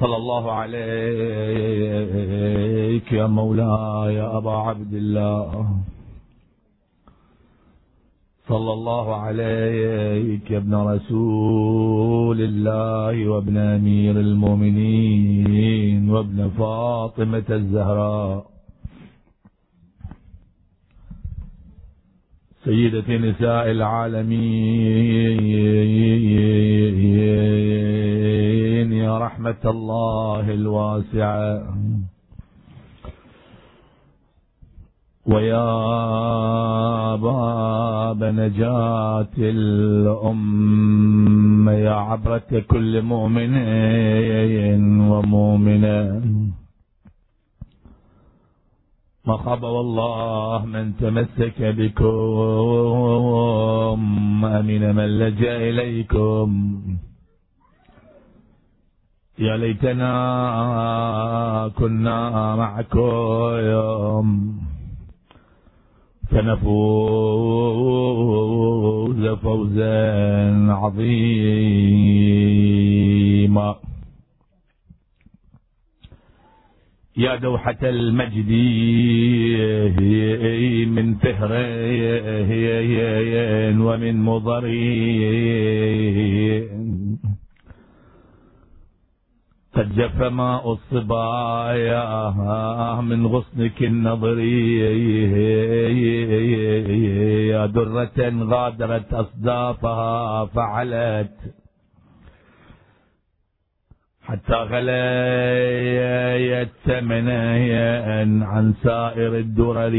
صلى الله عليك يا مولاي يا أبا عبد الله، صلى الله عليك يا ابن رسول الله وابن أمير المؤمنين وابن فاطمة الزهراء سيدة نساء العالمين يا رحمة الله الواسعة، ويا باب نجاة الأمة يا عبرة كل مؤمن ومؤمنة، ما خاب والله من تمسك بكم، أمين من لجأ إليكم. يا ليتنا كنا معكم فنفوز فوزا عظيما. يا دوحة المجد من فهر ومن مضر، قد جف ماء الصبايا من غصنك النظري، يا درة غادرت أصدافها فعلت حتى غليت ثمناً عن سائر الدرر،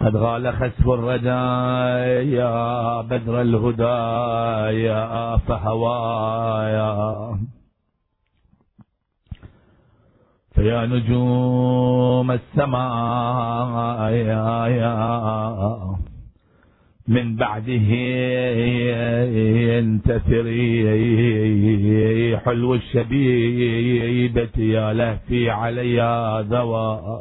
قد غال خسف الردى يا بدر الهدى يا فهوايا، فيا نجوم السماء يا من بعده ينتثري، حلو الشبيبة يا لهفي عليها ذوى،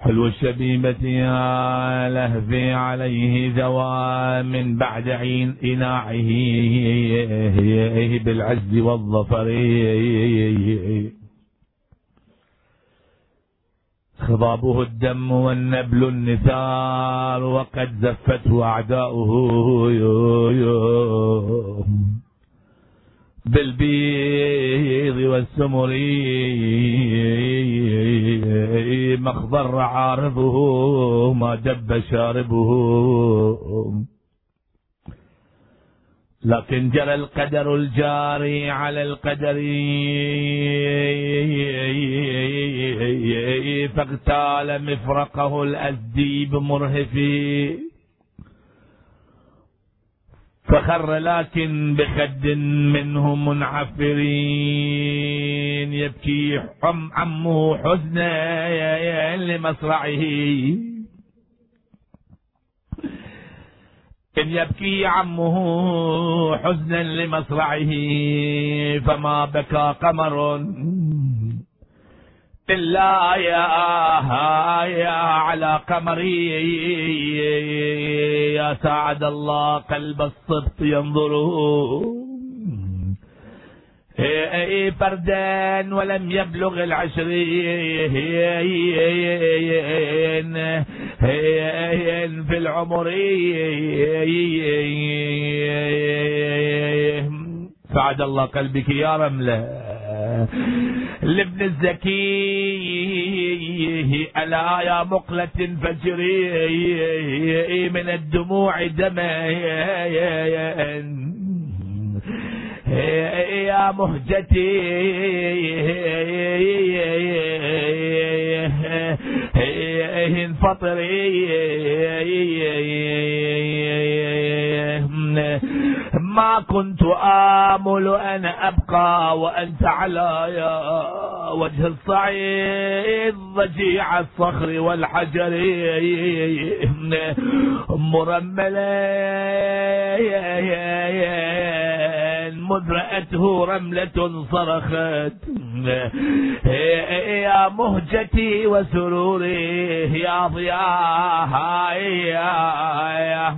حلو الشبيبة يا لهفي عليه ذوى، من بعد عين إناعه بالعز والظفر، خضابه الدم والنبل النثار، وقد زفته أعداؤه بالبيض والسمر، مخضر عارضه ما دب شاربه، لكن جرى القدر الجاري على القدر فاغتال مفرقه الأزدي بمرهفي، فخر لكن بخد منه منعفرين، يبكي عمه حزنا لمصرعه، إن يبكي عمه حزنا لمصرعه، فما بكى قمر إلا يا على قمري، يا ساعد الله قلب الصبط ينظره بردا ولم يبلغ العشرين في العمر، ساعد الله قلبك يا رملة لابن الزكي، ألا يا مقلة فجري من الدموع دما، يا مهجتي انفطري، ما كنت آمل أن أبقى وأنت على وجه الصعيد ضجيع الصخر والحجر، مرملا مذ رأته رملة صرخت يا مهجتي وسروري، يا ضياء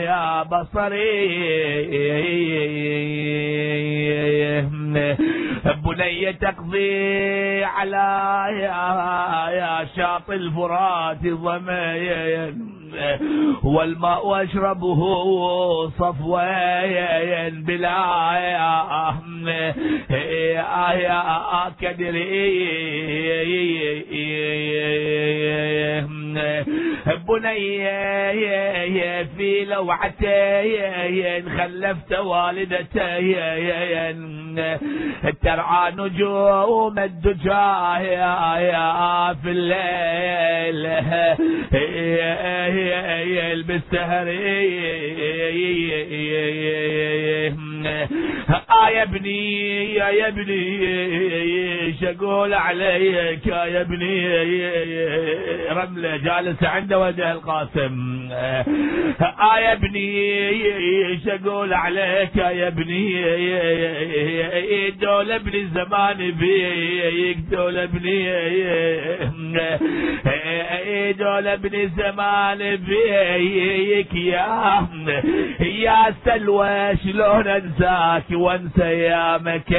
يا بصري بني تقضي على يا شاطئ الفرات ظمأ والماء واشربه صفويا بلا يا كدري بني في لوعتين خلفت والدتين ترعى نجوم الدجى في الليل بالسهر يا ابني شقول عليك يا ابني رملة جالسة عند وجه القاسم يا ابني شقول عليك يا ابني دول ابني الزمان بيك دول ابني الزمان بيك يا سلوى شلون انساك وانسى ايامك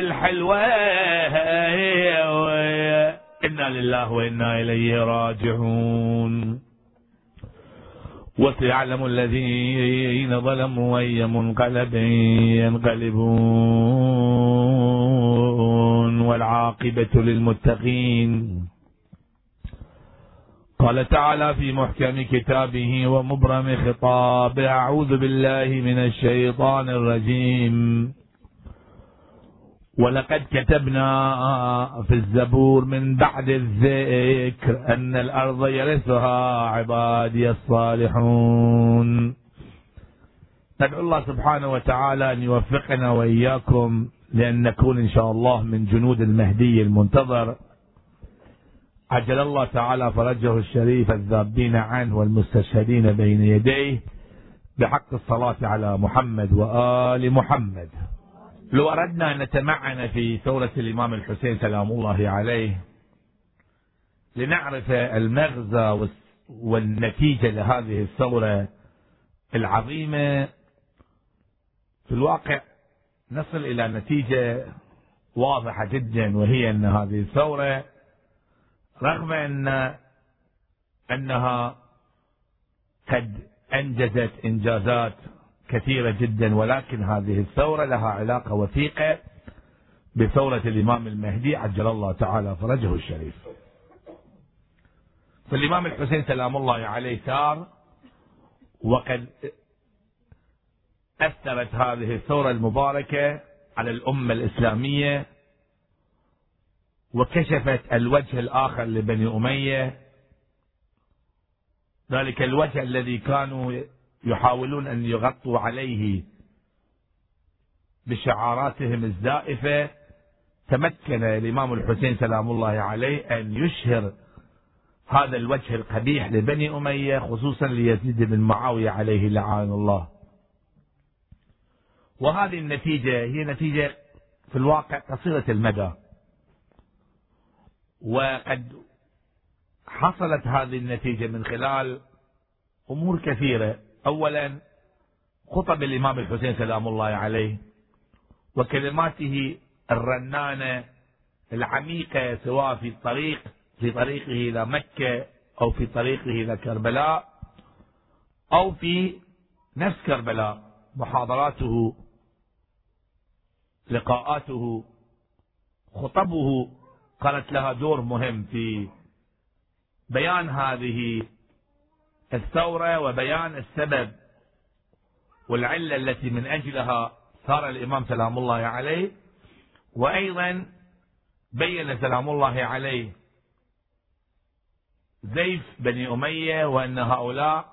الحلوة إنا لله وإنا إليه راجعون. وسيعلم الذين ظلموا أي منقلب ينقلبون والعاقبة للمتقين. قال تعالى في محكم كتابه ومبرم خطابه أعوذ بالله من الشيطان الرجيم ولقد كتبنا في الزبور من بعد الذكر أن الأرض يرثها عبادي الصالحون. ندعو الله سبحانه وتعالى أن يوفقنا وإياكم لأن نكون إن شاء الله من جنود المهدي المنتظر عجل الله تعالى فرجه الشريف الذابين عنه والمستشهدين بين يديه بحق الصلاة على محمد وآل محمد. لو أردنا أن نتمعن في ثورة الإمام الحسين سلام الله عليه لنعرف المغزى والنتيجة لهذه الثورة العظيمة في الواقع نصل إلى نتيجة واضحة جدا وهي أن هذه الثورة رغم أنها قد أنجزت إنجازات كثيرة جدا ولكن هذه الثورة لها علاقة وثيقة بثورة الإمام المهدي عجل الله تعالى فرجه الشريف. فالإمام الحسين سلام الله عليه ثار وقد أثرت هذه الثورة المباركة على الأمة الإسلامية وكشفت الوجه الآخر لبني أمية، ذلك الوجه الذي كانوا يحاولون أن يغطوا عليه بشعاراتهم الزائفة. تمكن الإمام الحسين سلام الله عليه أن يشهر هذا الوجه القبيح لبني أمية خصوصا ليزيد بن معاوية عليه لعان الله. وهذه النتيجة هي نتيجة في الواقع قصيرة المدى وقد حصلت هذه النتيجة من خلال أمور كثيرة. أولا خطب الإمام الحسين سلام الله عليه وكلماته الرنانة العميقة سواء في طريقه إلى مكة أو في طريقه إلى كربلاء أو في نفس كربلاء، محاضراته لقاءاته خطبه كانت لها دور مهم في بيان هذه الثورة وبيان السبب والعلة التي من أجلها ثار الإمام سلام الله عليه. وأيضا بين سلام الله عليه زيف بني أمية وأن هؤلاء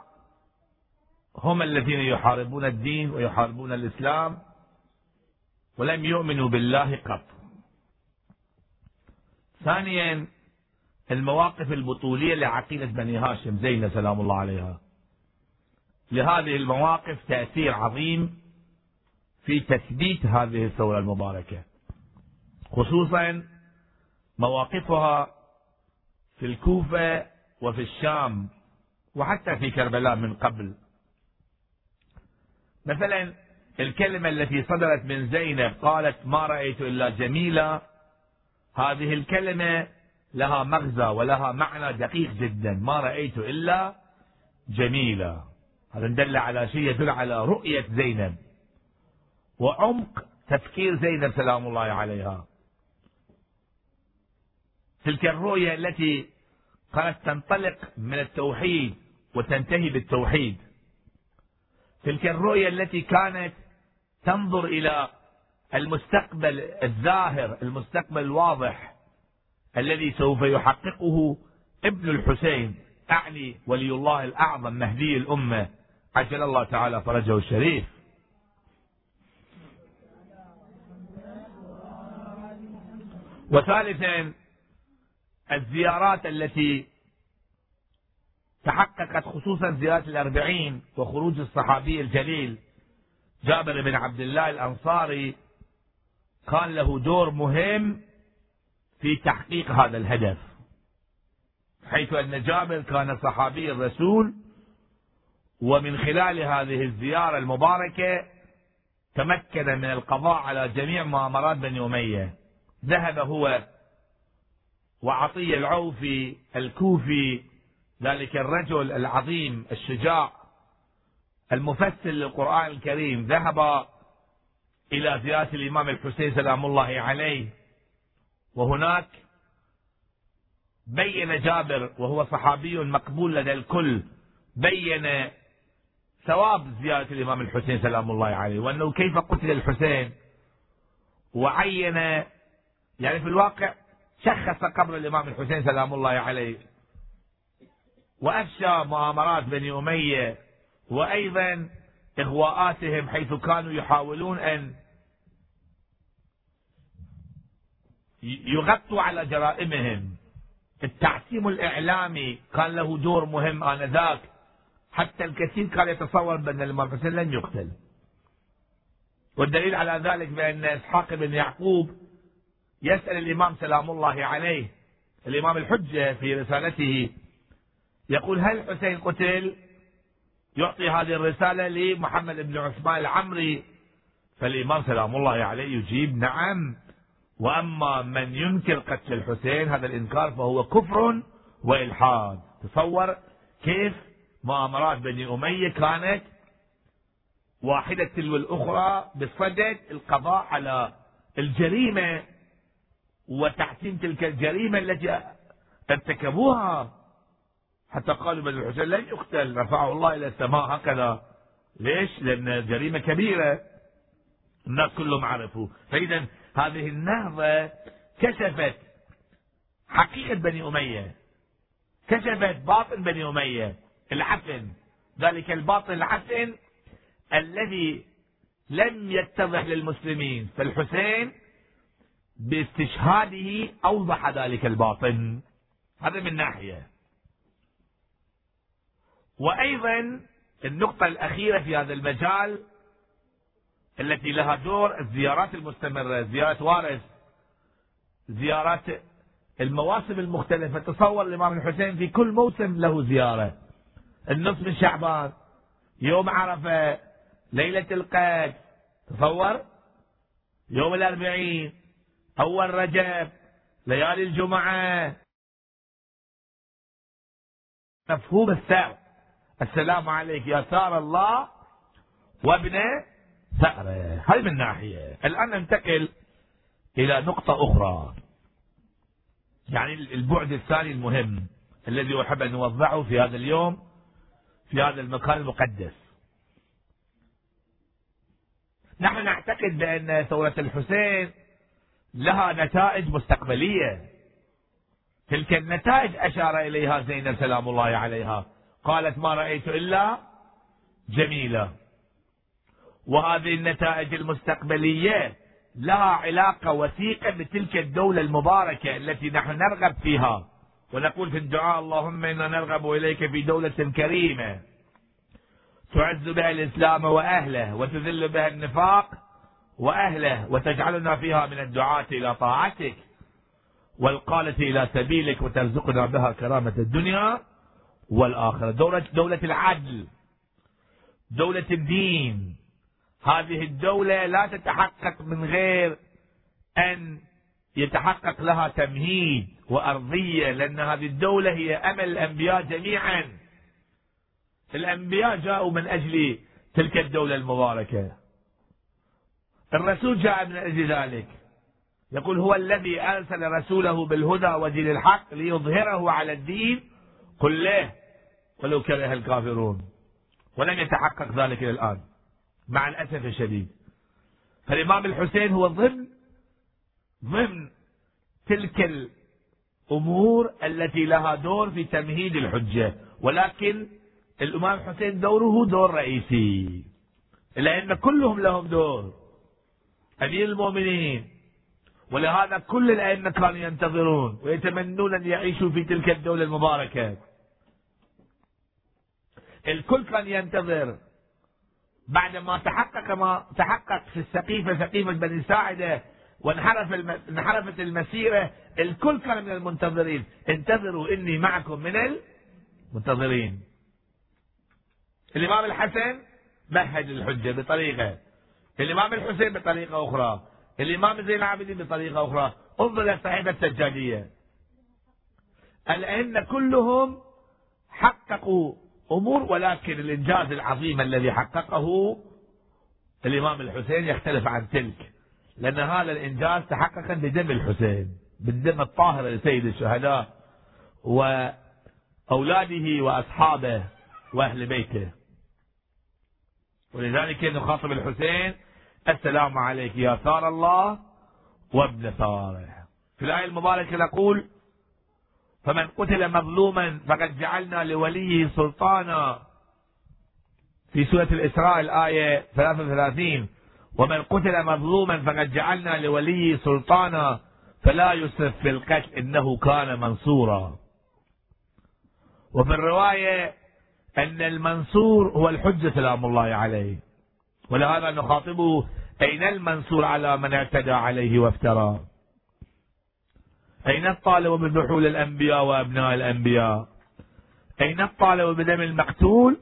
هم الذين يحاربون الدين ويحاربون الإسلام ولم يؤمنوا بالله قط. ثانيا المواقف البطولية لعقيدة بني هاشم زينة سلام الله عليها، لهذه المواقف تأثير عظيم في تثبيت هذه الثورة المباركة خصوصا مواقفها في الكوفة وفي الشام وحتى في كربلاء من قبل. مثلا الكلمة التي صدرت من زينب قالت ما رأيت إلا جميلة، هذه الكلمة لها مغزى ولها معنى دقيق جدا، ما رأيت إلا جميلة، هذا دل على شيء يدل على رؤية زينب وعمق تفكير زينب سلام الله عليها. تلك الرؤية التي كانت تنطلق من التوحيد وتنتهي بالتوحيد، تلك الرؤية التي كانت تنظر إلى المستقبل الزاهر، المستقبل الواضح الذي سوف يحققه ابن الحسين، أعني ولي الله الأعظم مهدي الأمة عجل الله تعالى فرجه الشريف. وثالثا الزيارات التي تحققت، خصوصا زيارة الأربعين وخروج الصحابي الجليل جابر بن عبد الله الأنصاري، كان له دور مهم في تحقيق هذا الهدف، حيث أن جابر كان صحابي الرسول، ومن خلال هذه الزيارة المباركة تمكن من القضاء على جميع مؤامرات بني أمية. ذهب هو وعطية العوفي الكوفي، ذلك الرجل العظيم الشجاع المفسر للقرآن الكريم، ذهب إلى زيارة الإمام الحسين سلام الله عليه، وهناك بين جابر وهو صحابي مقبول لدى الكل، بين ثواب زيارة الإمام الحسين سلام الله عليه وأنه كيف قتل الحسين، وعين يعني في الواقع شخص قبر الإمام الحسين سلام الله عليه، وأفشى مؤامرات بني أمية، وأيضا إغواءاتهم حيث كانوا يحاولون أن يغطوا على جرائمهم. التعسيم الإعلامي كان له دور مهم آنذاك، حتى الكثير كان يتصور بأن الإمام الحسين لن يقتل، والدليل على ذلك بأن إسحاق بن يعقوب يسأل الإمام سلام الله عليه، الإمام الحجة في رسالته يقول هل حسين قتل؟ يعطي هذه الرسالة لمحمد بن عثمان العمري، فالإمام سلام الله عليه يجيب نعم، وأما من ينكر قتل الحسين هذا الإنكار فهو كفر وإلحاد. تصور كيف مؤامرات بني أمية كانت واحدة تلو الأخرى بصدد القضاء على الجريمة وتحسين تلك الجريمة التي ارتكبوها، حتى قالوا بل الحسين لن يقتل، رفعه الله إلى السماء هكذا. ليش؟ لأن جريمة كبيرة الناس كلهم عرفوا. فإذا هذه النهضة كشفت حقيقة بني أمية، كشفت باطن بني أمية العفن، ذلك الباطن العفن الذي لم يتضح للمسلمين، فالحسين باستشهاده أوضح ذلك الباطن، هذا من ناحية. وأيضا النقطة الأخيرة في هذا المجال التي لها دور الزيارات المستمرة، زيارة وارث، زيارات المواسم المختلفة. تصور الإمام الحسين في كل موسم له زيارة، النصف من شعبان، يوم عرفة، ليلة القدر، تصور يوم الأربعين، أول رجب، ليالي الجمعة، مفهوم الثأر، السلام عليك يا ثار الله وابن ثأره، هذه من ناحية. الآن ننتقل إلى نقطة أخرى، يعني البعد الثاني المهم الذي أحب أن أوضعه في هذا اليوم في هذا المكان المقدس. نحن نعتقد بأن ثورة الحسين لها نتائج مستقبلية، تلك النتائج أشار إليها زينب سلام الله عليها، قالت ما رأيت إلا جميلة، وهذه النتائج المستقبلية لها علاقة وثيقة بتلك الدولة المباركة التي نحن نرغب فيها، ونقول في الدعاء اللهم إنا نرغب إليك في دولة كريمة تعز بها الإسلام وأهله وتذل بها النفاق وأهله، وتجعلنا فيها من الدعاة إلى طاعتك والقالة إلى سبيلك وترزقنا بها كرامة الدنيا والآخرة. دولة العدل، دولة الدين، هذه الدولة لا تتحقق من غير أن يتحقق لها تمهيد وأرضية، لأن هذه الدولة هي أمل الأنبياء جميعا. الأنبياء جاءوا من أجل تلك الدولة المباركة، الرسول جاء من أجل ذلك. يقول هو الذي أرسل رسوله بالهدى ودين الحق ليظهره على الدين قل له ولو كره الكافرون. ولم يتحقق ذلك إلى الآن مع الأسف الشديد. فالإمام الحسين هو ضمن تلك الأمور التي لها دور في تمهيد الحجة، ولكن الإمام الحسين دوره دور رئيسي، لأن كلهم لهم دور، أمير المؤمنين، ولهذا كل الأئمة كانوا ينتظرون ويتمنون أن يعيشوا في تلك الدولة المباركة. الكل كان ينتظر بعدما تحقق ما تحقق في السقيفة، سقيفة بني ساعدة، وانحرفت المسيرة. الكل كان من المنتظرين، انتظروا إني معكم من المنتظرين. الإمام الحسن مهد الحجة بطريقة، الإمام الحسين بطريقة أخرى، الإمام زين العابدين بطريقة أخرى. انظر إلى صحيفة السجادية، الأئمة كلهم حققوا أمور، ولكن الإنجاز العظيم الذي حققه الإمام الحسين يختلف عن تلك، لأن هذا الإنجاز تحقق بدم الحسين، بالدم الطاهر لسيد الشهداء وأولاده وأصحابه وأهل بيته. ولذلك نخاطب الحسين: السلام عليك يا ثار الله وابن ثاره. في الآية المباركة نقول: فمن قتل مظلوما فقد جعلنا لوليه سلطانا، في سورة الإسراء الآية 33: ومن قتل مظلوما فقد جعلنا لوليه سلطانا فلا يسرف في القتل إنه كان منصورا. وفي الرواية أن المنصور هو الحجة سلام الله عليه، ولهذا نخاطبه: أين المنصور على من اعتدى عليه وافترى؟ أين الطالب بنحول الأنبياء وأبناء الأنبياء؟ أين الطالب بدم المقتول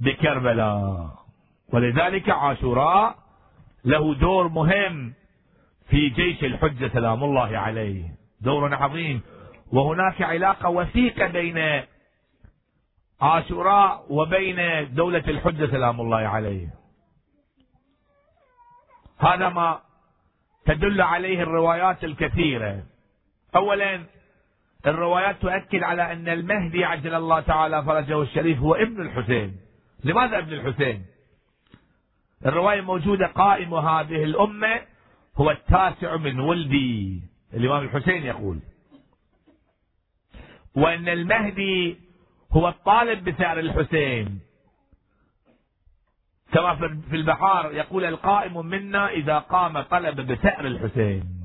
بكربلاء؟ ولذلك عاشوراء له دور مهم في جيش الحجة سلام الله عليه، دور عظيم. وهناك علاقة وثيقة بين عاشوراء وبين دولة الحجة سلام الله عليه، هذا ما تدل عليه الروايات الكثيرة. أولا، الروايات تؤكد على أن المهدي عجل الله تعالى فرجه الشريف هو ابن الحسين. لماذا ابن الحسين؟ الرواية موجودة: قائم هذه الأمة هو التاسع من ولدي، الإمام الحسين يقول. وأن المهدي هو الطالب بثار الحسين، كما في البحار يقول: القائم منا إذا قام طلب بثار الحسين.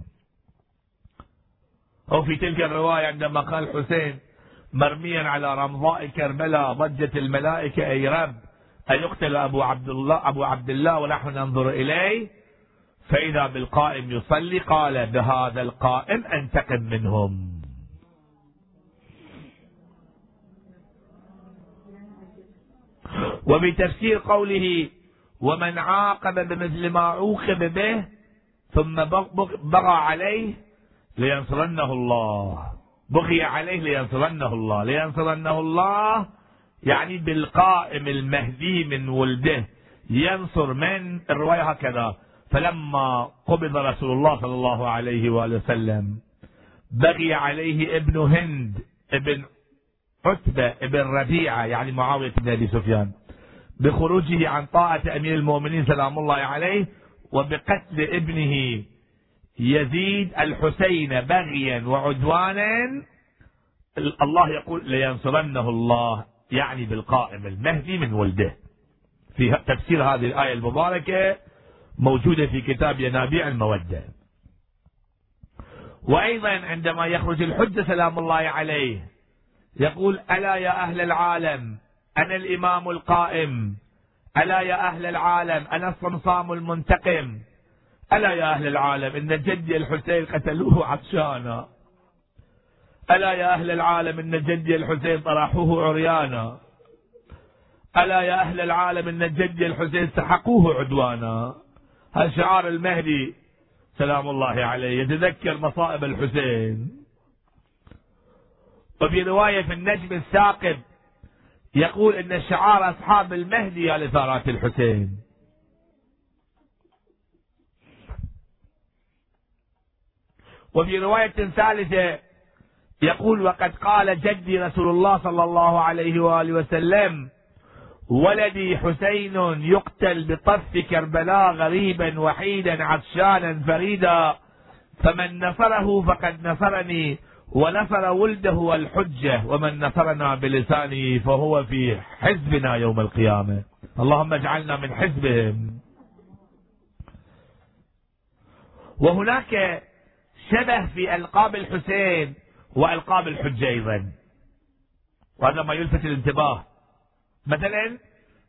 أو في تلك الرواية عندما قال الحسين مرميا على رمضاء كربلاء: ضجت الملائكة أي رب أيقتل أبو عبد الله ونحن ننظر إليه فإذا بالقائم يصلي، قال بهذا القائم أنتقم منهم. وبتفسير قوله: ومن عاقب بمثل ما عوقب به ثم بغى عليه لينصرنه الله، بغي عليه لينصرنه الله. لينصرنه الله يعني بالقائم المهدي من ولده، ينصر من الرواية هكذا. فلما قبض رسول الله صلى الله عليه وآله وسلم بغي عليه ابن هند ابن عتبة ابن ربيعة، يعني معاوية بن أبي سفيان، بخروجه عن طاعة أمير المؤمنين سلام الله عليه وبقتل ابنه يزيد الحسين بغيا وعدوانا. الله يقول لينصرنه الله، يعني بالقائم المهدي من ولده. في تفسير هذه الآية المباركة موجودة في كتاب ينابيع المودة. وأيضا عندما يخرج الحجة سلام الله عليه يقول: ألا يا أهل العالم أنا الإمام القائم، ألا يا أهل العالم أنا الصمصام المنتقم، ألا يا أهل العالم إن جدي الحسين قتلوه عطشانا. ألا يا أهل العالم إن جدي الحسين طرحوه عريانا، ألا يا أهل العالم إن جدي الحسين سحقوه عدوانا. هذا شعار المهدي سلام الله عليه، يتذكر مصائب الحسين. وفي رواية في النجم الثاقب يقول إن شعار أصحاب المهدي يا لثارات الحسين. وفي رواية ثالثة يقول وقد قال جدي رسول الله صلى الله عليه وآله وسلم ولدي حسين يقتل بطف كربلاء غريبا وحيدا عطشانا فريدا، فمن نصره فقد نصرني ونصر ولده الحجة، ومن نصرنا بلسانه فهو في حزبنا يوم القيامة. اللهم اجعلنا من حزبهم. وهناك شبه في ألقاب الحسين وألقاب الحجة أيضا، وهذا ما يلفت الانتباه. مثلا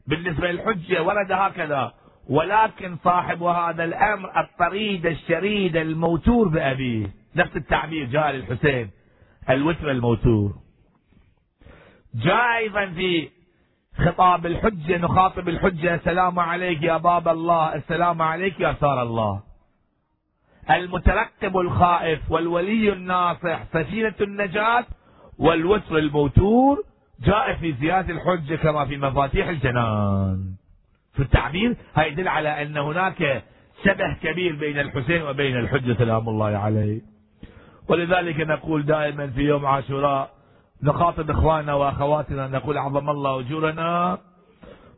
بالنسبة للحجة ورد هكذا: ولكن صاحب هذا الأمر الطريد الشريد الموتور بأبيه. نفس التعبير جاء للحسين الوتر الموتور. جاء أيضا في خطاب الحجة نخاطب الحجة: السلام عليك يا باب الله، السلام عليك يا ثار الله، المترقب الخائف والولي الناصح، سفينة النجاة والوتر الموتور. جاء في زيادة الحجة كما في مفاتيح الجنان. في التعبير هذا يدل على أن هناك شبه كبير بين الحسين وبين الحجة سلام الله عليه. ولذلك نقول دائما في يوم عاشوراء نخاطب إخواننا وأخواتنا نقول: عظم الله أجورنا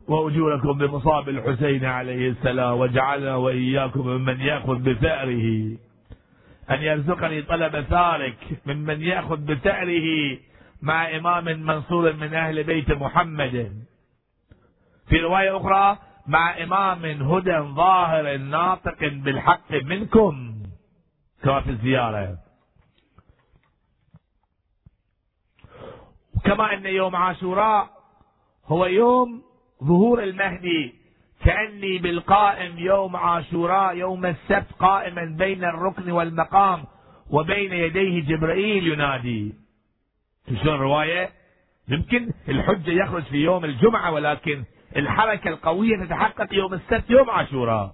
وأجوركم بمصاب الحسين عليه السلام، واجعلنا وإياكم ممن يأخذ بثأره، أن يرزقني طلب ثارك، ممن يأخذ بثأره مع إمام منصور من أهل بيت محمد. في رواية أخرى: مع إمام هدى ظاهر ناطق بالحق منكم، كما في الزيارة. كما أن يوم عاشوراء هو يوم ظهور المهدي: كأني بالقائم يوم عاشوراء يوم السبت قائما بين الركن والمقام، وبين يديه جبرائيل ينادي. شلون رواية؟ يمكن الحجة يخرج في يوم الجمعة، ولكن الحركة القوية تتحقق يوم السبت يوم عاشوراء.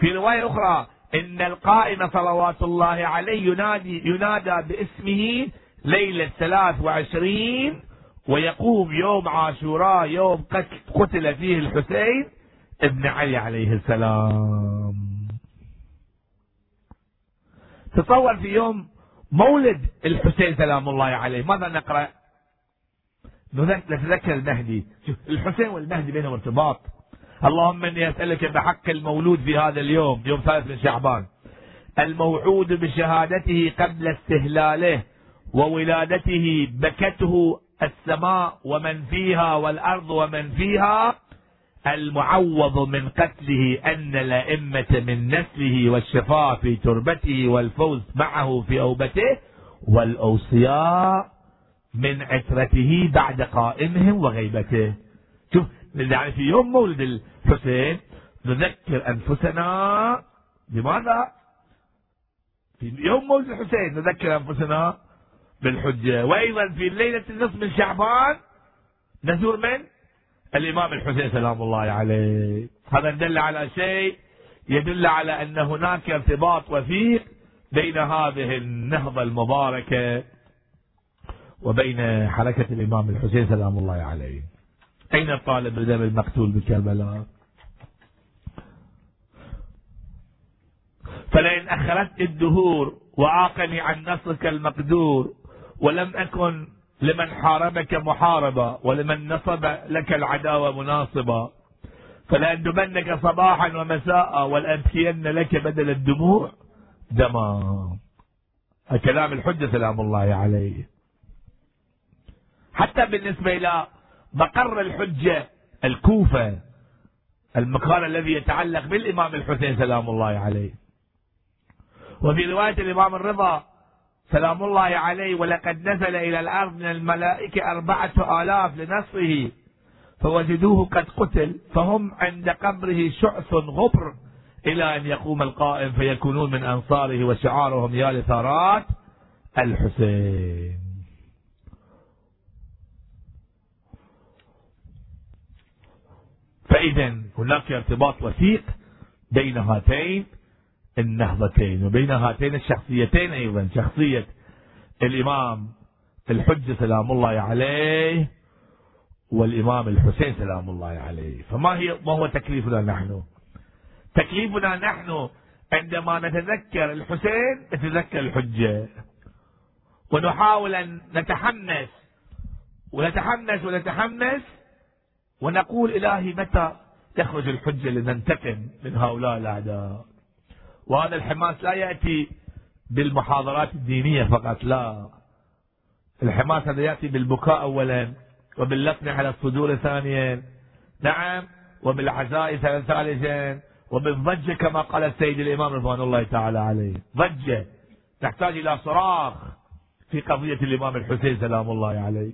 في رواية أخرى: إن القائم صلوات الله عليه ينادى باسمه ليلة 23 ويقوم يوم عاشوراء، يوم قتل فيه الحسين ابن علي عليه السلام. تصور في يوم مولد الحسين سلام الله عليه ماذا نقرأ؟ نتذكر المهدي. الحسين والمهدي بينهم ارتباط. اللهم اني اسالك بحق المولود في هذا اليوم، يوم 3 من شعبان، الموعود بشهادته قبل استهلاله وولادته، بكته السماء ومن فيها والارض ومن فيها، المعوض من قتله، ان الائمه من نسله، والشفاء في تربته، والفوز معه في اوبته، والاوصياء من عترته بعد قائمهم وغيبته. شوف يعني في يوم مولد الحسين نذكر أنفسنا بماذا؟ في يوم مولد الحسين نذكر أنفسنا بالحجة. وأيضا في ليلة النصف من شعبان نزور من؟ الإمام الحسين سلام الله عليه. هذا يدل على شيء، يدل على أن هناك ارتباط وثيق بين هذه النهضة المباركة وبين حركة الإمام الحسين سلام الله عليه. أين الطالب بدم المقتول بكربلاء؟ فلئن أخرت الدهور وعاقني عن نصرك المقدور، ولم أكن لمن حاربك محاربا، ولمن نصب لك العداوة مناصبا، فلأندمنك صباحا ومساء، ولأبكين لك بدل الدموع دما. الكلام الحجة سلام الله عليه. حتى بالنسبة إلى مقر الحجة الكوفة، المقر الذي يتعلق بالإمام الحسين سلام الله عليه. وفي رواية الإمام الرضا سلام الله عليه: ولقد نزل إلى الأرض من الملائكة 4000 لنصره، فوجدوه قد قتل، فهم عند قبره شعث غبر، إلى أن يقوم القائم فيكونون من أنصاره وشعارهم يا لثارات الحسين. فإذا هناك ارتباط وثيق بين هاتين النهضتين وبين هاتين الشخصيتين أيضا، شخصية الإمام الحجة سلام الله عليه والإمام الحسين سلام الله عليه. ما هو تكليفنا نحن؟ تكليفنا نحن عندما نتذكر الحسين نتذكر الحجة، ونحاول أن نتحمس ونتحمس ونتحمس ونقول إلهي متى تخرج الحجة لننتقم من هؤلاء الأعداء. وهذا الحماس لا يأتي بالمحاضرات الدينية فقط، لا، الحماس هذا يأتي بالبكاء أولا، وباللطم على الصدور ثانيا، نعم، وبالعزاء ثالثا، وبالضجة كما قال السيد الإمام رضوان الله تعالى عليه. ضجة تحتاج إلى صراخ في قضية الإمام الحسين سلام الله عليه.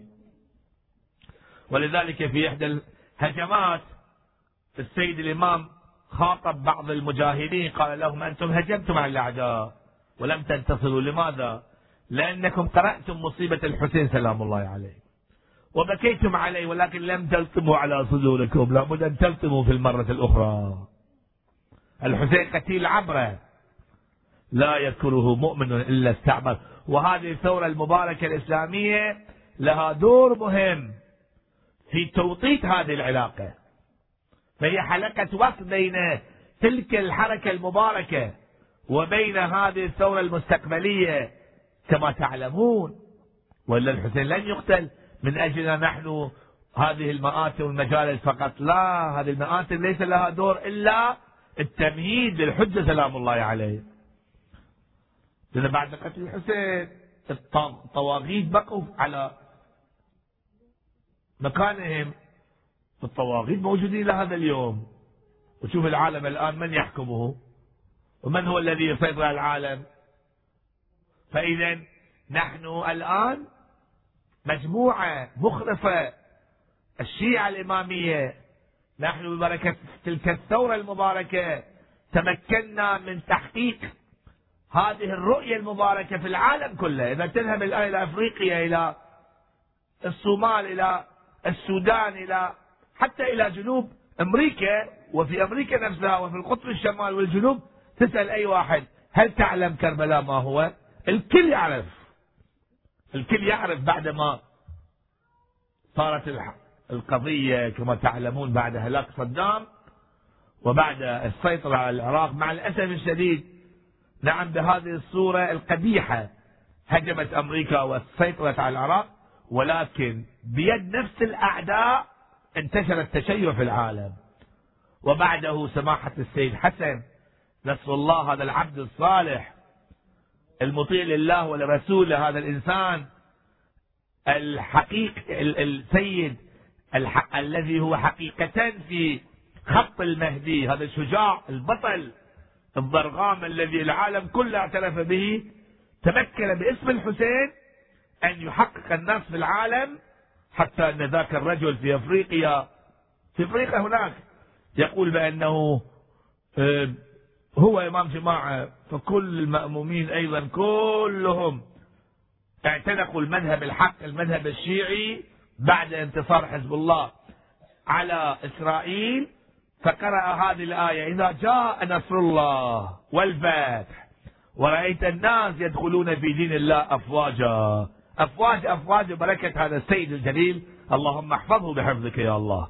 ولذلك في إحدى الهجمات السيد الإمام خاطب بعض المجاهدين قال لهم أنتم هجمتم على الأعداء ولم تنتصروا، لماذا؟ لأنكم قرأتم مصيبة الحسين سلام الله عليه وبكيتم عليه، ولكن لم تلتموا على صدوركم، لابد أن تلتموا في المرة الأخرى. الحسين قتيل عبرة لا يذكره مؤمن إلا استعبد. وهذه الثورة المباركة الإسلامية لها دور مهم في توطيد هذه العلاقة، فهي حلقة وصل بين تلك الحركة المباركة وبين هذه الثورة المستقبلية كما تعلمون، وإلا الحسين لن يقتل من أجلنا نحن هذه المآتم والمجالس فقط، لا، هذه المآتم ليس لها دور إلا التمهيد للحجة سلام الله عليه. لأن بعد قتل الحسين الطواغيت بقوا على مكانهم، الطواغيت موجودين لهذا اليوم، وشوف العالم الآن من يحكمه ومن هو الذي يسيطر على العالم. فإذا نحن الآن مجموعة مخرفة الشيعة الإمامية، نحن ببركة تلك الثورة المباركة تمكنا من تحقيق هذه الرؤية المباركة في العالم كله. إذا تذهب الآن إلى أفريقيا، إلى الصومال، إلى السودان، إلى حتى إلى جنوب أمريكا، وفي أمريكا نفسها وفي القطب الشمال والجنوب، تسأل أي واحد هل تعلم كربلاء ما هو؟ الكل يعرف، الكل يعرف بعدما صارت القضية كما تعلمون بعد هلاك صدام وبعد السيطرة على العراق مع الأسف الشديد، نعم، بهذه الصورة القبيحة هجمت أمريكا وسيطرت على العراق، ولكن بيد نفس الأعداء انتشر التشيع في العالم. وبعده سماحة السيد حسن نصر الله، هذا العبد الصالح المطيع لله ولرسوله، هذا الإنسان الحقيق السيد الذي هو حقيقة في خط المهدي، هذا الشجاع البطل الضرغام الذي العالم كله اعترف به، تمكن باسم الحسين أن يحقق الناس في العالم، حتى أن ذاك الرجل في أفريقيا هناك يقول بأنه هو إمام جماعة، فكل المأمومين أيضا كلهم اعتنقوا المذهب الحق، المذهب الشيعي، بعد انتصار حزب الله على إسرائيل، فقرأ هذه الآية: إذا جاء نصر الله والفتح ورأيت الناس يدخلون في دين الله أفواجا. أفواج أفواج بركة هذا السيد الجليل، اللهم احفظه بحفظك يا الله.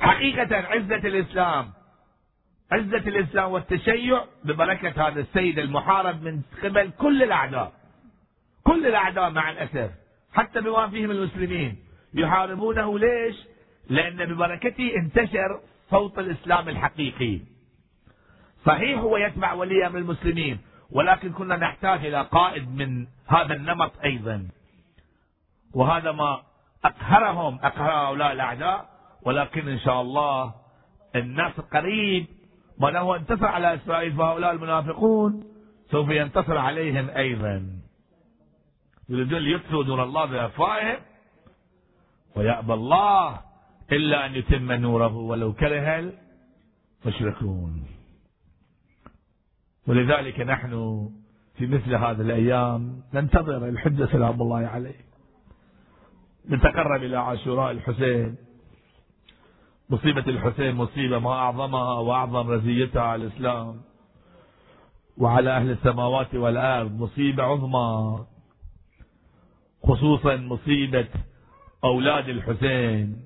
حقيقة عزة الإسلام والتشيع ببركة هذا السيد المحارب من قبل كل الأعداء مع الأسف، حتى بما فيهم المسلمين يحاربونه. ليش؟ لأن ببركته انتشر صوت الإسلام الحقيقي. صحيح هو يتبع ولي أمر المسلمين، ولكن كنا نحتاج إلى قائد من هذا النمط أيضا، وهذا ما أقهر هؤلاء الأعداء. ولكن إن شاء الله النصر قريب، ما له انتصر على إسرائيل فهؤلاء المنافقون سوف ينتصر عليهم أيضا، يريدون ليطفئوا نور الله بأفواههم ويأبى الله إلا أن يتم نوره ولو كره المشركون. ولذلك نحن في مثل هذه الأيام ننتظر الحجة سلام الله عليه، نتقرب إلى عاشوراء الحسين. مصيبة الحسين مصيبة ما أعظمها وأعظم رزيتها على الإسلام وعلى أهل السماوات والأرض، مصيبة عظمى، خصوصا مصيبة أولاد الحسين.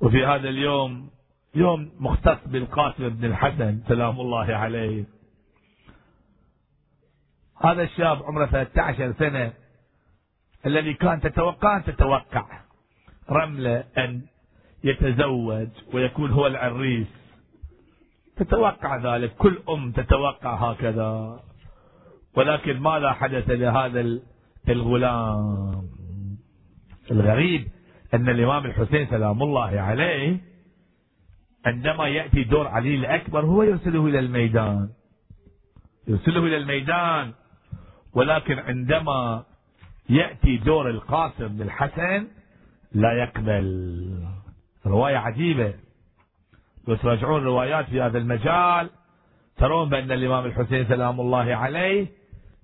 وفي هذا اليوم يوم مختص بالقاسم بن الحسن سلام الله عليه. هذا الشاب عمره 13 سنة الذي كان تتوقع رملة أن يتزوج ويكون هو العريس، تتوقع ذلك، كل أم تتوقع هكذا، ولكن ماذا حدث لهذا الغلام؟ الغريب أن الإمام الحسين سلام الله عليه عندما يأتي دور علي الأكبر هو يرسله إلى الميدان، ولكن عندما يأتي دور القاسم بن الحسن لا يقبل. رواية عجيبة، لو تراجعون روايات في هذا المجال ترون بأن الإمام الحسين سلام الله عليه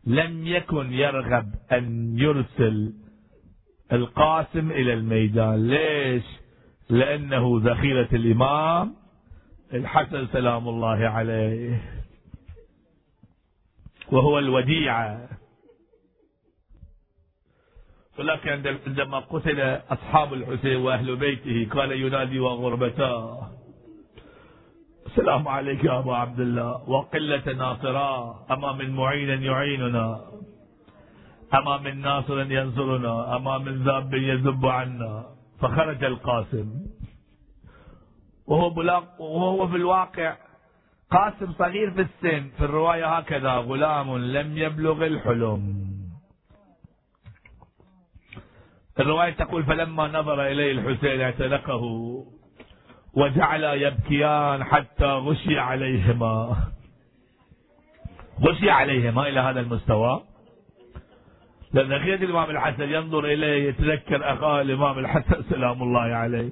لم يكن يرغب أن يرسل القاسم إلى الميدان. ليش؟ لأنه ذخيرة الإمام الحسن سلام الله عليه، وهو الوديعة. ولكن عندما قتل أصحاب الحسين وأهل بيته كان ينادي وغربتاه السلام عليك يا أبا عبد الله، وقلة ناصرا، أما من معين يعيننا، أما من ناصر ينصرنا، أما من ذاب يذب عنا. فخرج القاسم وهو في الواقع قاسم صغير في السن، في الرواية هكذا، غلام لم يبلغ الحلم. الرواية تقول فلما نظر إليه الحسين اعتنقه وجعل يبكيان حتى غشي عليهما. إلى هذا المستوى، لأن غير الإمام الحسن ينظر إليه يتذكر أخاه الإمام الحسن سلام الله عليه.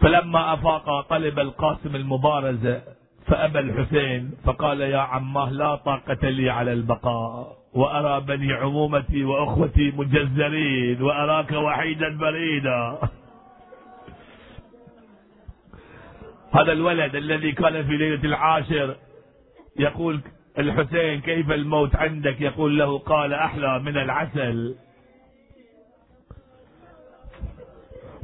فلما أفاق طلب القاسم المبارزة فأبى الحسين، فقال يا عماه لا طاقة لي على البقاء، وأرى بني عمومتي وأخوتي مجزرين، وأراك وحيدا بريدا. هذا الولد الذي كان في ليلة العاشر يقول الحسين كيف الموت عندك؟ يقول له قال أحلى من العسل.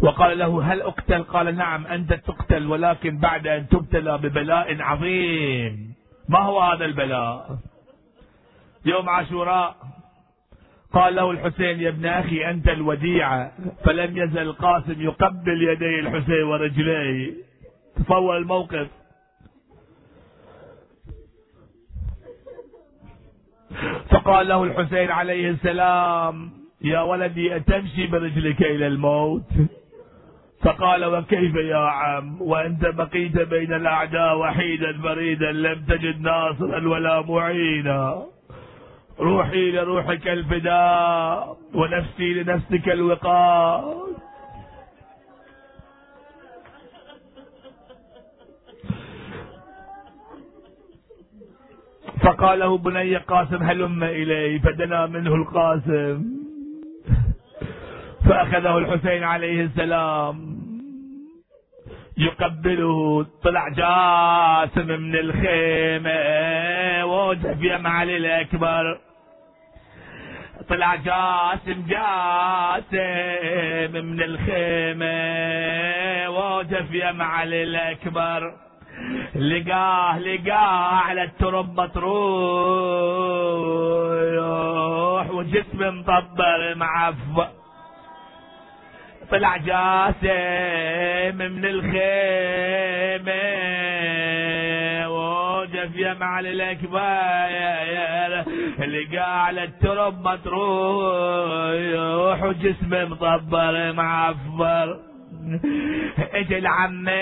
وقال له هل أقتل؟ قال نعم أنت تقتل، ولكن بعد أن تبتلى ببلاء عظيم. ما هو هذا البلاء؟ يوم عاشوراء قال له الحسين يا ابن أخي أنت الوديعة. فلم يزل قاسم يقبل يدي الحسين ورجليه. تصور الموقف. فقال له الحسين عليه السلام يا ولدي أتمشي برجلك إلى الموت؟ فقال وكيف يا عم وأنت بقيت بين الأعداء وحيدا بريدا لم تجد ناصرا ولا معينا؟ روحي لروحك الفداء ونفسي لنفسك الوقاء. فقال له بني قاسم هلم إلي، فدنا منه القاسم فأخذه الحسين عليه السلام يقبله. طلع جاسم من الخيمة ووجه في أم علي الأكبر. طلع جاسم من الخيمة ووجه في أم علي الأكبر. لقاه على التراب مطروح وجسمه مطبر معفى. طلع جاسم من الخيمة ووجف يا معالي الأكبر. لقاه على التراب مطروح وجسمه مطبر معفى. اجي العمي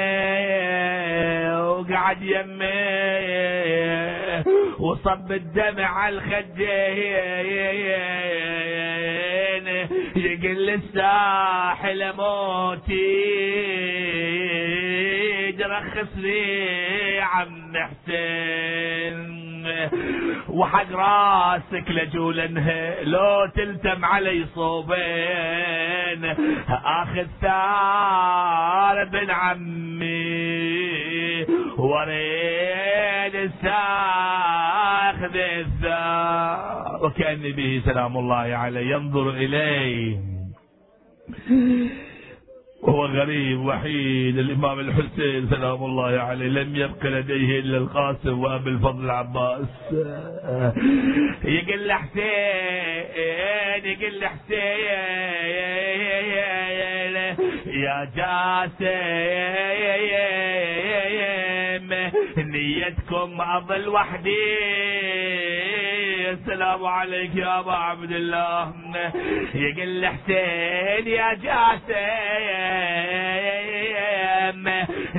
وقعد يميه وصب الدمع على الخدين يقل الساحل موتي ترخص لي عم حسين وحق راسك لجولنها لو تلتم علي صوبين اخذ ثار بن عمي وريد الساخذ الثار وكأن به سلام الله عليه ينظر اليه وهو غريب وحيد. الإمام الحسين سلام الله عليه لم يبق لديه إلا القاسم وأبي الفضل العباس. يقل حسين يقل حسين يا جاسم نيتكم أضل وحدي السلام عليك يا أبا عبد الله. يقل حسين يا جاسم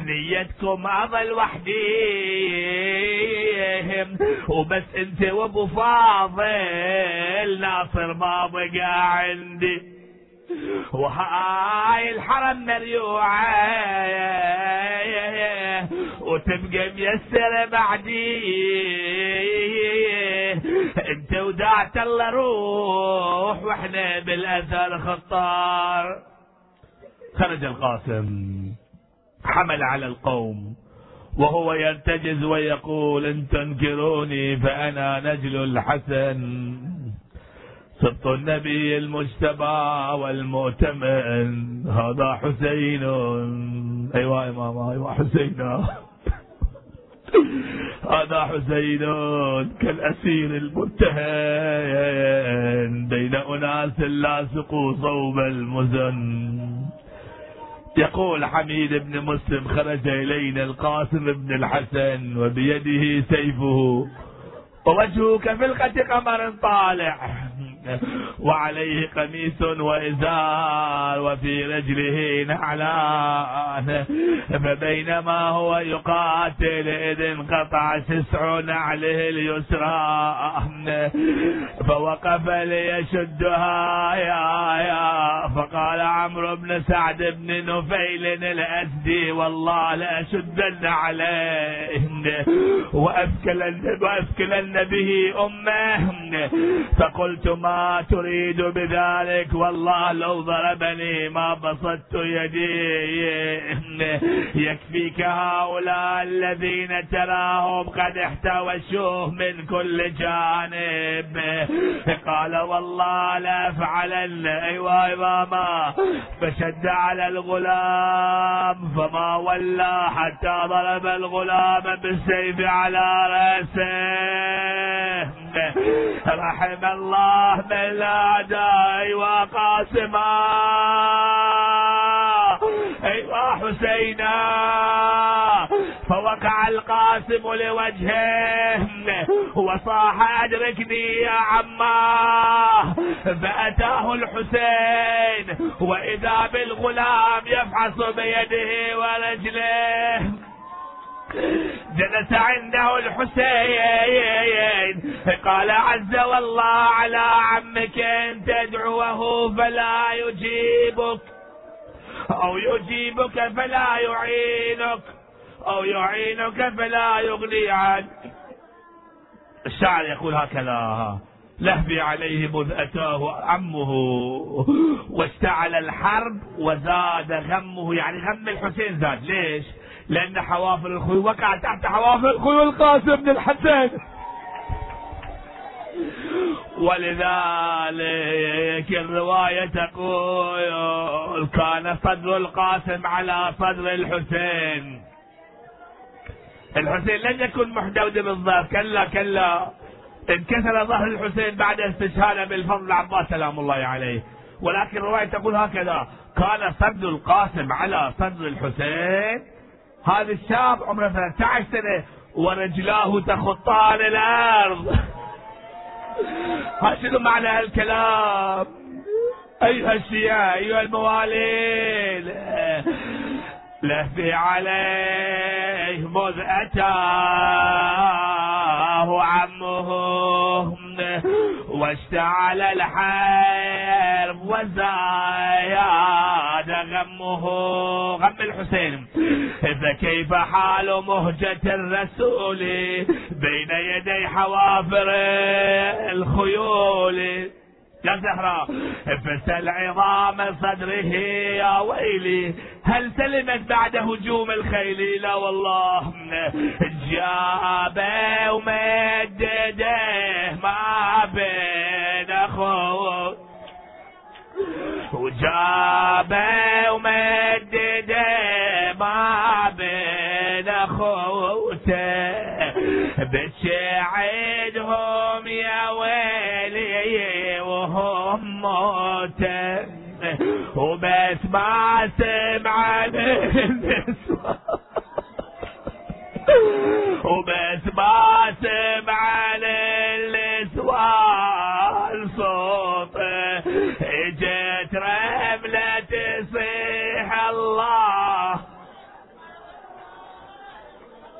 نيتكم أضل وحديهم وبس انت وابو فاضل ناصر ما بقى عندي وهاي الحرم مريوعة وتبقى ميسرة بعدي انت ودعت الله روح واحنا بالاثار خطار. خرج القاسم حمل على القوم وهو يرتجز ويقول ان تنكروني فانا نجل الحسن صبت النبي المجتبى والمؤتمن هذا حسين. ايوه امام ايوه حسين هذا حسين كالاسير المتهين بين اناس لاصقوا صوب المزن. يقول حميد بن مسلم خرج الينا القاسم بن الحسن وبيده سيفه ووجهه كفلقة قمر طالع وعليه قميص وإزار وفي رجله نعلان. فبينما هو يقاتل إذ انقطع سسع نعله اليسرى فوقف ليشدها يا فقال عمرو بن سعد بن نفيل الأسدي والله لأشدن عليه وأثكلن به أمه فقلت ما تريد بذلك والله لو ضربني ما بسطت يدي يكفيك هؤلاء الذين تراهم قد احتوشوه من كل جانب. قال والله لأفعلن أيوة إماما. فشد على الغلام فما ولى حتى ضرب الغلام بالسيف على رأسه. رحم الله من الأعداء وقاسما أيوة حسينا. فوقع القاسم لوجهه وصاح أدركني يا عماه. فأتاه الحسين وإذا بالغلام يفحص بيده ورجله. جلس عنده الحسين قال عز والله على عمك ان تدعوه فلا يجيبك او يجيبك فلا يعينك او يعينك فلا يغني عنك. الشاعر يقول هكذا لهبي عليه مذ أتاه عمه واشتعل الحرب وزاد غمه. يعني غم الحسين زاد. ليش؟ لأن حوافر الخوي وقع تحت حوافر الخوي القاسم بن الحسين. ولذلك الرواية تقول كان صدر القاسم على صدر الحسين. الحسين لم يكن محدودا بالظهر كلا كلا. انكسر ظهر الحسين بعد استشهاده بالفضل العباس سلام الله عليه. ولكن الرواية تقول هكذا كان صدر القاسم على صدر الحسين. هذا الشاب عمره 13 سنة ورجلاه تخطان الأرض. شنو معنى هالكلام أيها الشيعة أيها الموالين؟ لهفي عليه مذ أتاه عمه واشتعل الحرب وزايد غمه غم الحسين، فكيف حال مهجة الرسول بين يدي حوافر الخيول؟ يا زهرة فسل عظام صدره يا ويلي، هل سلمت بعد هجوم الخيل؟ لا والله، جابه ومدده ما بين اخوه، وجابه ومدده ما بين اخوته، بتشعدهم يا ويلي وهم موتى، وبس ما سمع النسوة وبس ما سمع النسوان صوت، اجت رملة تصيح الله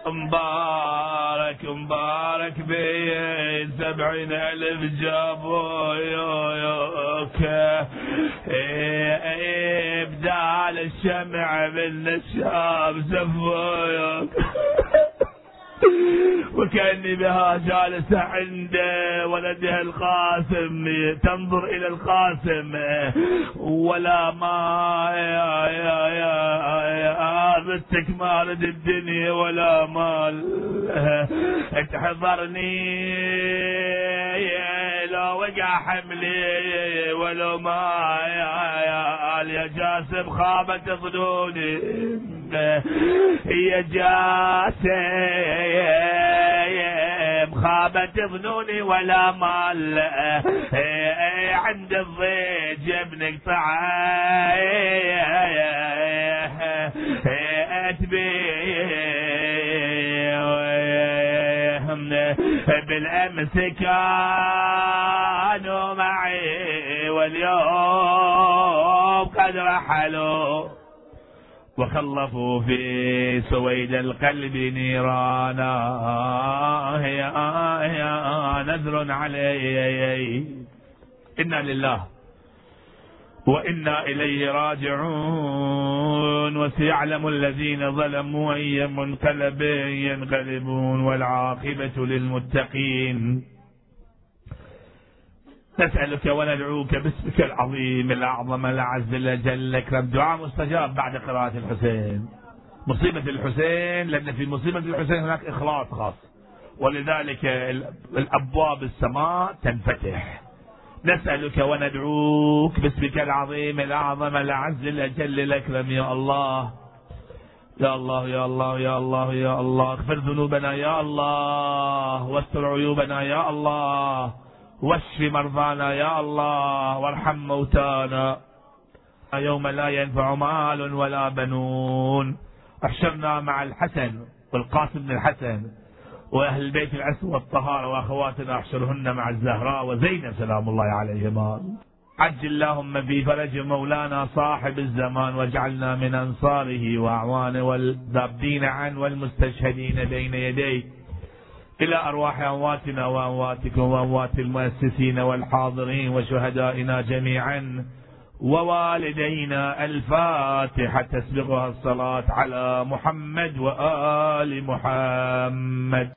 مبارك مبارك بيه 70,000 جابوا يوك ابدال الشمع بالنشاب زفوا يوك، وكأني بها جالسة عند ولدها القاسم تنظر إلى القاسم ولا ما أردتك ما أرد الدنيا ولا مال تحضرني، لو وقع حملي ولو ما يا جاسم خابت صدوني يا جاسم خابت ظنوني ولا مال، عند الضيج ابنك طعيت بالأمس كانوا معي واليوم قد رحلوا وخلفوا في سويد القلب نيرانا، يا نذر علي إنا لله وإنا إليه راجعون، وسيعلم الذين ظلموا أي منقلب ينقلبون، والعاقبة للمتقين. نسألك وندعوك باسمك العظيم الأعظم الأعز الأجل الأكرم، دعاء مستجاب بعد قراءة الحسين. مصيبة الحسين، لأن في مصيبة الحسين هناك إخلاص خاص، ولذلك الأبواب السماء تنفتح. نسألك وندعوك باسمك العظيم الأعظم الأعز الأجل الأكرم، يا الله يا الله يا الله يا الله يا الله، اغفر ذنوبنا يا الله، واستر عيوبنا يا الله، واشف مرضانا يا الله، وارحم موتانا يوم لا ينفع مال ولا بنون. احشرنا مع الحسن والقاسم بن الحسن واهل البيت العسوة والطهارة، واخواتنا احشرهن مع الزهراء وزينب سلام الله عليهما. عجل اللهم في فرج مولانا صاحب الزمان، واجعلنا من انصاره واعوانه والذابين عنه والمستشهدين بين يديه، إلى أرواح أمواتنا وأمواتكم وأموات المؤسسين والحاضرين وشهدائنا جميعا ووالدينا. الفاتحة تسبقها الصلاة على محمد وآل محمد.